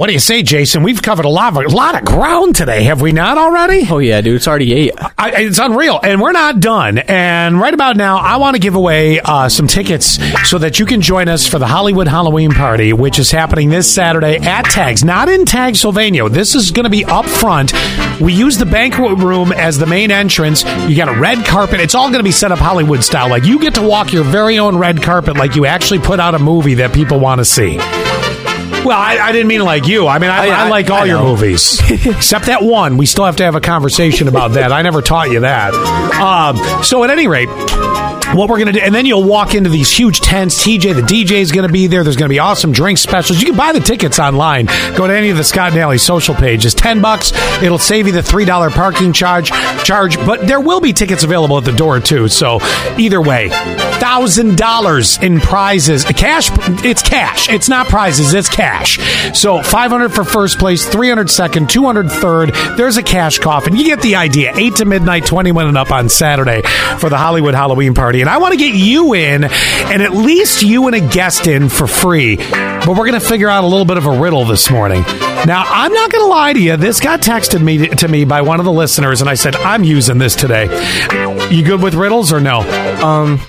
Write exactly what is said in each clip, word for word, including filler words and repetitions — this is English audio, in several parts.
What do you say, Jason? We've covered a lot of, a lot of ground today, have we not already? Oh, yeah, dude. It's already eight. I, it's unreal. And we're not done. And right about now, I want to give away uh, some tickets so that you can join us for the Hollywood Halloween Party, which is happening this Saturday at Tags. Not in Tags, Sylvania. This is going to be up front. We use the banquet room as the main entrance. You got a red carpet. It's all going to be set up Hollywood style. Like, you get to walk your very own red carpet like you actually put out a movie that people want to see. Well, I, I didn't mean like you. I mean, I, I, I like all I your movies. Except that one. We still have to have a conversation about that. I never taught you that. Um, so at any rate, what we're going to do, and then you'll walk into these huge tents. T J, the D J, is going to be there. There's going to be awesome drink specials. You can buy the tickets online. Go to any of the Scott Daly social pages. Ten bucks. It'll save you the three dollars parking charge. Charge, but there will be tickets available at the door, too. So either way, one thousand dollars in prizes. Cash, it's cash. It's not prizes. It's cash. So five hundred for first place, three hundred second, two hundred third. There's a cash coffin. You get the idea. eight to midnight, twenty-one and up on Saturday for the Hollywood Halloween Party. And I want to get you in, and at least you and a guest in for free. But we're going to figure out a little bit of a riddle this morning. Now, I'm not going to lie to you. This got texted me to me by one of the listeners, and I said, I'm using this today. You good with riddles or no? Um...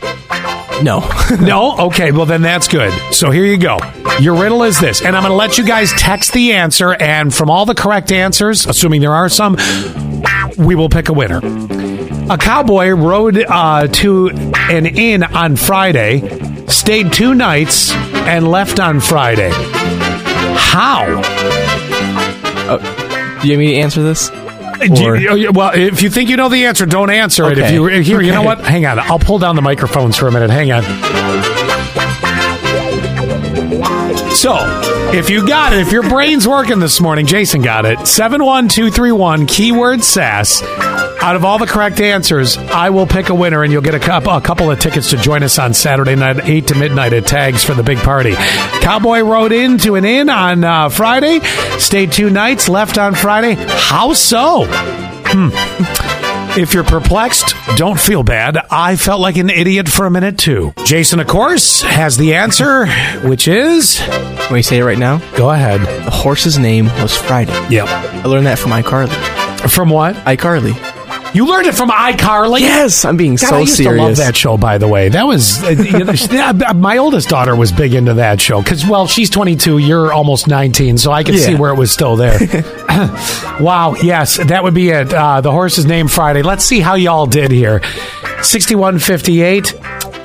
No. No? Okay, well then that's good. So here you go. Your riddle is this, and I'm going to let you guys text the answer, and from all the correct answers, assuming there are some, we will pick a winner. A cowboy rode uh, to an inn on Friday, stayed two nights, and left on Friday. How? Uh, do you want me to answer this? Do you, well, if you think you know the answer, don't answer okay. it. If you here, okay. You know what? Hang on. I'll pull down the microphones for a minute. Hang on. So, if you got it, if your brain's working this morning, Jason got it. seven one two three one, keyword S A S. Out of all the correct answers, I will pick a winner, and you'll get a, cup, a couple of tickets to join us on Saturday night, eight to midnight at Tags for the big party. Cowboy rode into an inn on uh, Friday, stayed two nights, left on Friday. How so? Hmm. If you're perplexed, don't feel bad. I felt like an idiot for a minute, too. Jason, of course, has the answer, which is... Can we say it right now? Go ahead. The horse's name was Friday. Yep. I learned that from iCarly. From what? iCarly. You learned it from iCarly? Yes, I'm being God, so I used serious. I love that show, by the way. That was you know, my oldest daughter was big into that show because, well, she's twenty-two, you're almost nineteen, so I could yeah. see where it was still there. Wow, yes, that would be it. Uh, the horse's name Friday. Let's see how y'all did here. sixty-one fifty-eight.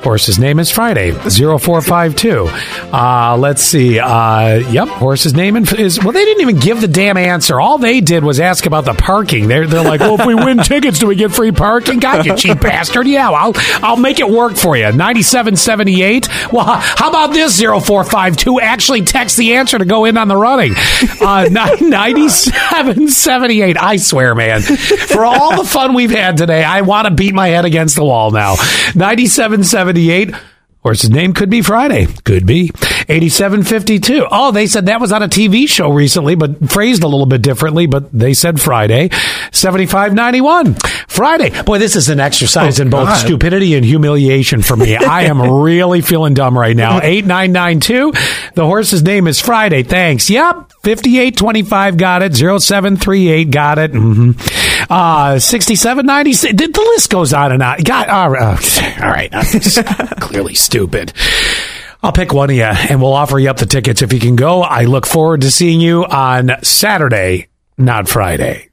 Horse's name is Friday, zero four five two. Uh, let's see. Uh, yep, horse's name is... Well, they didn't even give the damn answer. All they did was ask about the parking. They're, they're like, well, if we win tickets, do we get free parking? God, you cheap bastard. Yeah, I'll I'll make it work for you. ninety-seven seventy-eight. Well, how about this, zero four five two? Actually text the answer to go in on the running. Uh, ninety-seven seventy-eight. I swear, man. For all the fun we've had today, I want to beat my head against the wall now. ninety-seven seventy-eight. Horse's name could be Friday. Could be. eighty-seven fifty-two. Oh, they said that was on a T V show recently, but phrased a little bit differently, but they said Friday. seventy-five ninety-one. Friday. Boy, this is an exercise oh, in both God. stupidity and humiliation for me. I am really feeling dumb right now. eight nine nine two. The horse's name is Friday. Thanks. Yep. fifty-eight twenty-five got it. zero seven three eight got it. Mm-hmm. Uh, sixty-seven ninety-six. The list goes on and on. God, all right. All right. Clearly stupid. I'll pick one of you, and we'll offer you up the tickets if you can go. I look forward to seeing you on Saturday, not Friday.